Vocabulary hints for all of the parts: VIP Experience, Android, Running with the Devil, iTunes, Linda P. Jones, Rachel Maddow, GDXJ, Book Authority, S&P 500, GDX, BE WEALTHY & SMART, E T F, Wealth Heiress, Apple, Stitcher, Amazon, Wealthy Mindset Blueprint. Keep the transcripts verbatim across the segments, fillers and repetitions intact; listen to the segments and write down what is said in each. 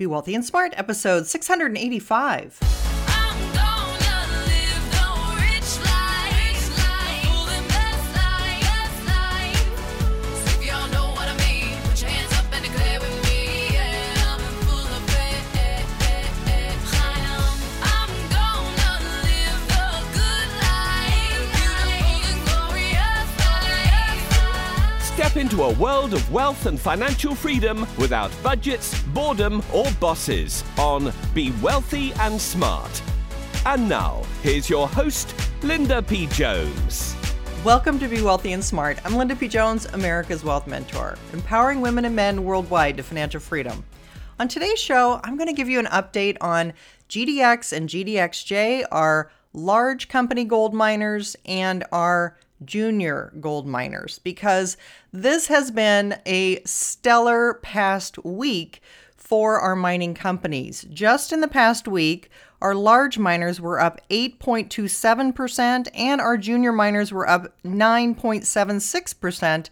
Be Wealthy and Smart, episode six hundred eighty-five. I'm gonna live the rich life, the full and best life, best life. So if y'all know what I mean, put your hands up and declare with me. Yeah, I'm full of it. I'm gonna live the good life, beautiful and glorious life. Step into a world of wealth and financial freedom without budgets, boredom or bosses on Be Wealthy and Smart. And now, here's your host, Linda P. Jones. Welcome to Be Wealthy and Smart. I'm Linda P. Jones, America's Wealth Mentor, empowering women and men worldwide to financial freedom. On today's show, I'm going to give you an update on G D X and G D X J, our large company gold miners and our junior gold miners, because this has been a stellar past week for our mining companies. Just in the past week, our large miners were up eight point two seven percent and our junior miners were up nine point seven six percent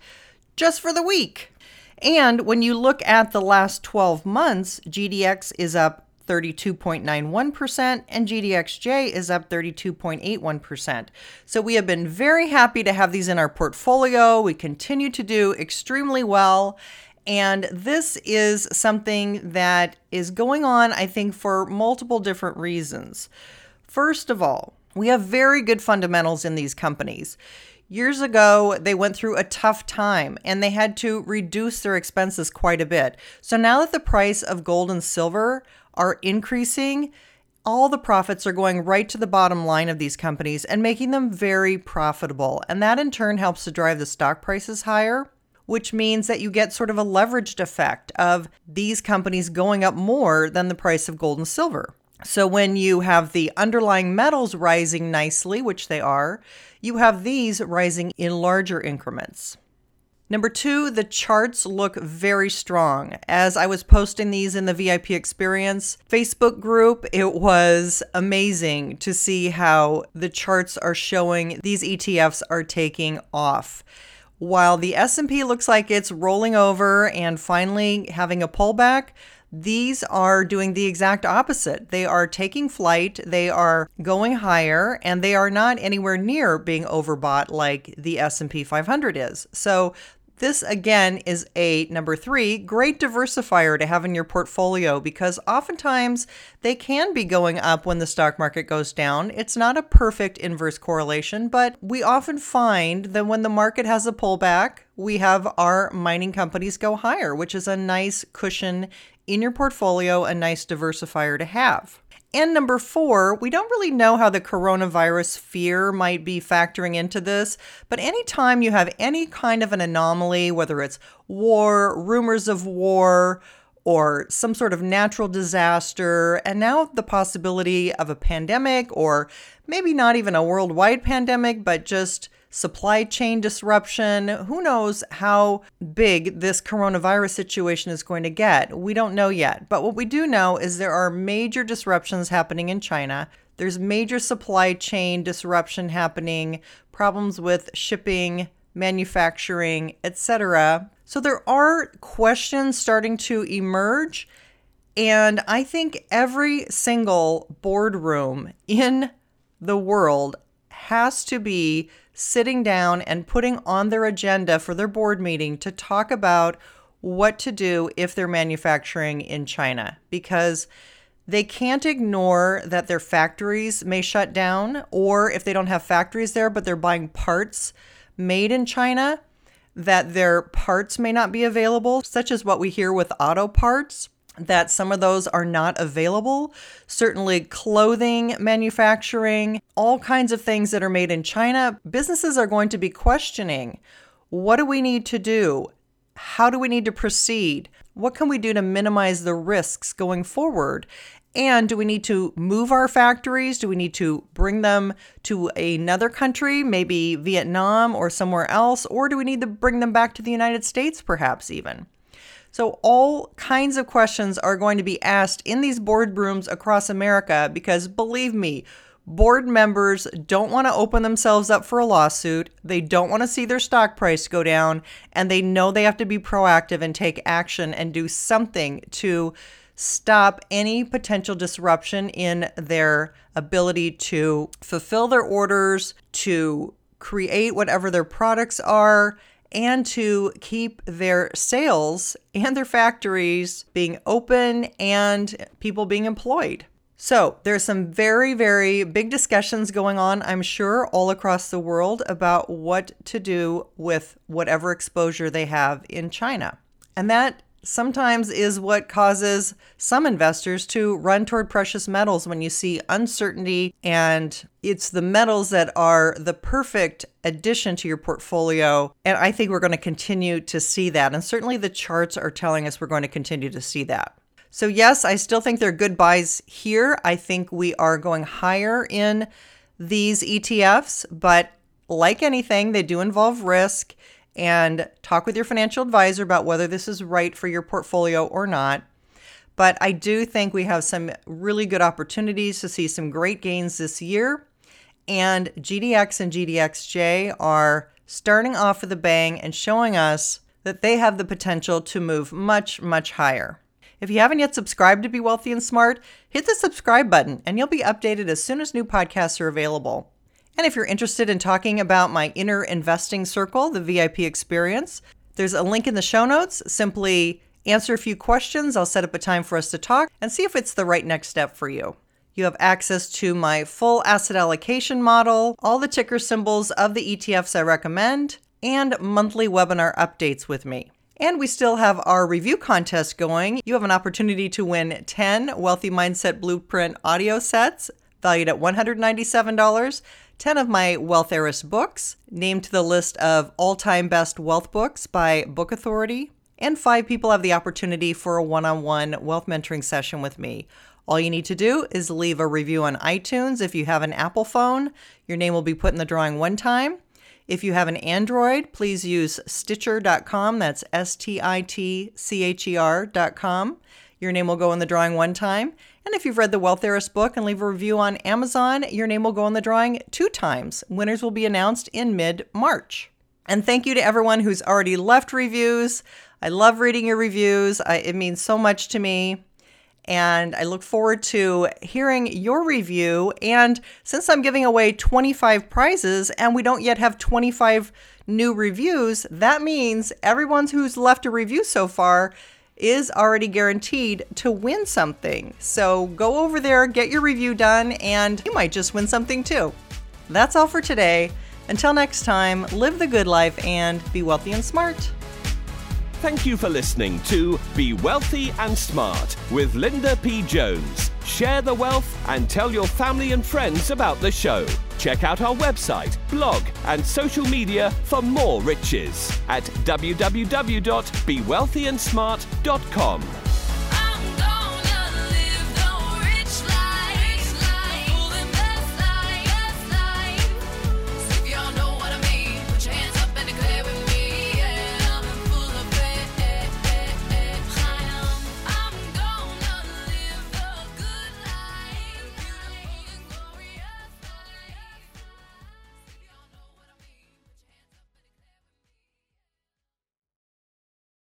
just for the week. And when you look at the last twelve months, G D X is up thirty-two point nine one percent and G D X J is up thirty-two point eight one percent. So we have been very happy to have these in our portfolio. We continue to do extremely well. And this is something that is going on, I think, for multiple different reasons. First of all, we have very good fundamentals in these companies. Years ago, they went through a tough time and they had to reduce their expenses quite a bit. So now that the price of gold and silver are increasing, all the profits are going right to the bottom line of these companies and making them very profitable. And that in turn helps to drive the stock prices higher, which means that you get sort of a leveraged effect of these companies going up more than the price of gold and silver. So when you have the underlying metals rising nicely, which they are, you have these rising in larger increments. Number two, the charts look very strong. As I was posting these in the V I P Experience Facebook group, it was amazing to see how the charts are showing these E T Fs are taking off. While the S and P looks like it's rolling over and finally having a pullback, these are doing the exact opposite. They are taking flight, they are going higher, and they are not anywhere near being overbought like the S and P five hundred is. So this again is a number three, great diversifier to have in your portfolio, because oftentimes they can be going up when the stock market goes down. It's not a perfect inverse correlation, but we often find that when the market has a pullback, we have our mining companies go higher, which is a nice cushion in your portfolio, a nice diversifier to have. And number four, we don't really know how the coronavirus fear might be factoring into this, but anytime you have any kind of an anomaly, whether it's war, rumors of war, or some sort of natural disaster, and now the possibility of a pandemic, or maybe not even a worldwide pandemic, but just supply chain disruption. Who knows how big this coronavirus situation is going to get? We don't know yet. But what we do know is there are major disruptions happening in China. There's major supply chain disruption happening, problems with shipping, manufacturing, et cetera. So there are questions starting to emerge. And I think every single boardroom in the world has to be sitting down and putting on their agenda for their board meeting to talk about what to do if they're manufacturing in China, because they can't ignore that their factories may shut down, or if they don't have factories there, but they're buying parts made in China, that their parts may not be available, such as what we hear with auto parts, that some of those are not available. Certainly clothing, manufacturing, all kinds of things that are made in China. Businesses are going to be questioning, what do we need to do? How do we need to proceed? What can we do to minimize the risks going forward? And do we need to move our factories? Do we need to bring them to another country, maybe Vietnam or somewhere else? Or do we need to bring them back to the United States, perhaps even? So all kinds of questions are going to be asked in these boardrooms across America, because believe me, board members don't want to open themselves up for a lawsuit. They don't want to see their stock price go down, and they know they have to be proactive and take action and do something to stop any potential disruption in their ability to fulfill their orders, to create whatever their products are, and to keep their sales and their factories being open and people being employed. So there's some very, very big discussions going on, I'm sure, all across the world about what to do with whatever exposure they have in China. And that sometimes is what causes some investors to run toward precious metals when you see uncertainty, and it's the metals that are the perfect addition to your portfolio. And I think we're going to continue to see that. And certainly the charts are telling us we're going to continue to see that. So yes, I still think they're good buys here. I think we are going higher in these E T Fs, but like anything, they do involve risk, and talk with your financial advisor about whether this is right for your portfolio or not. But I do think we have some really good opportunities to see some great gains this year. And G D X and G D X J are starting off with a bang and showing us that they have the potential to move much, much higher. If you haven't yet subscribed to Be Wealthy and Smart, hit the subscribe button and you'll be updated as soon as new podcasts are available. And if you're interested in talking about my inner investing circle, the V I P experience, there's a link in the show notes. Simply answer a few questions. I'll set up a time for us to talk and see if it's the right next step for you. You have access to my full asset allocation model, all the ticker symbols of the E T Fs I recommend, and monthly webinar updates with me. And we still have our review contest going. You have an opportunity to win ten Wealthy Mindset Blueprint audio sets valued at one hundred ninety-seven dollars, ten of my Wealth Heiress books, named to the list of all-time best wealth books by Book Authority, and five people have the opportunity for a one-on-one wealth mentoring session with me. All you need to do is leave a review on iTunes. If you have an Apple phone, your name will be put in the drawing one time. If you have an Android, please use stitcher dot com. That's S T I T C H E R dot com. Your name will go in the drawing one time. And if you've read the Wealth Heiress book and leave a review on Amazon, your name will go in the drawing two times. Winners will be announced in mid-March. And thank you to everyone who's already left reviews. I love reading your reviews. I, it means so much to me. And I look forward to hearing your review. And since I'm giving away twenty-five prizes and we don't yet have twenty-five new reviews, that means everyone who's left a review so far is already guaranteed to win something. So go over there, get your review done, and you might just win something too. That's all for today. Until next time, live the good life and be wealthy and smart. Thank you for listening to Be Wealthy and Smart with Linda P. Jones. Share the wealth and tell your family and friends about the show. Check out our website, blog, and social media for more riches at w w w dot be wealthy and smart dot com.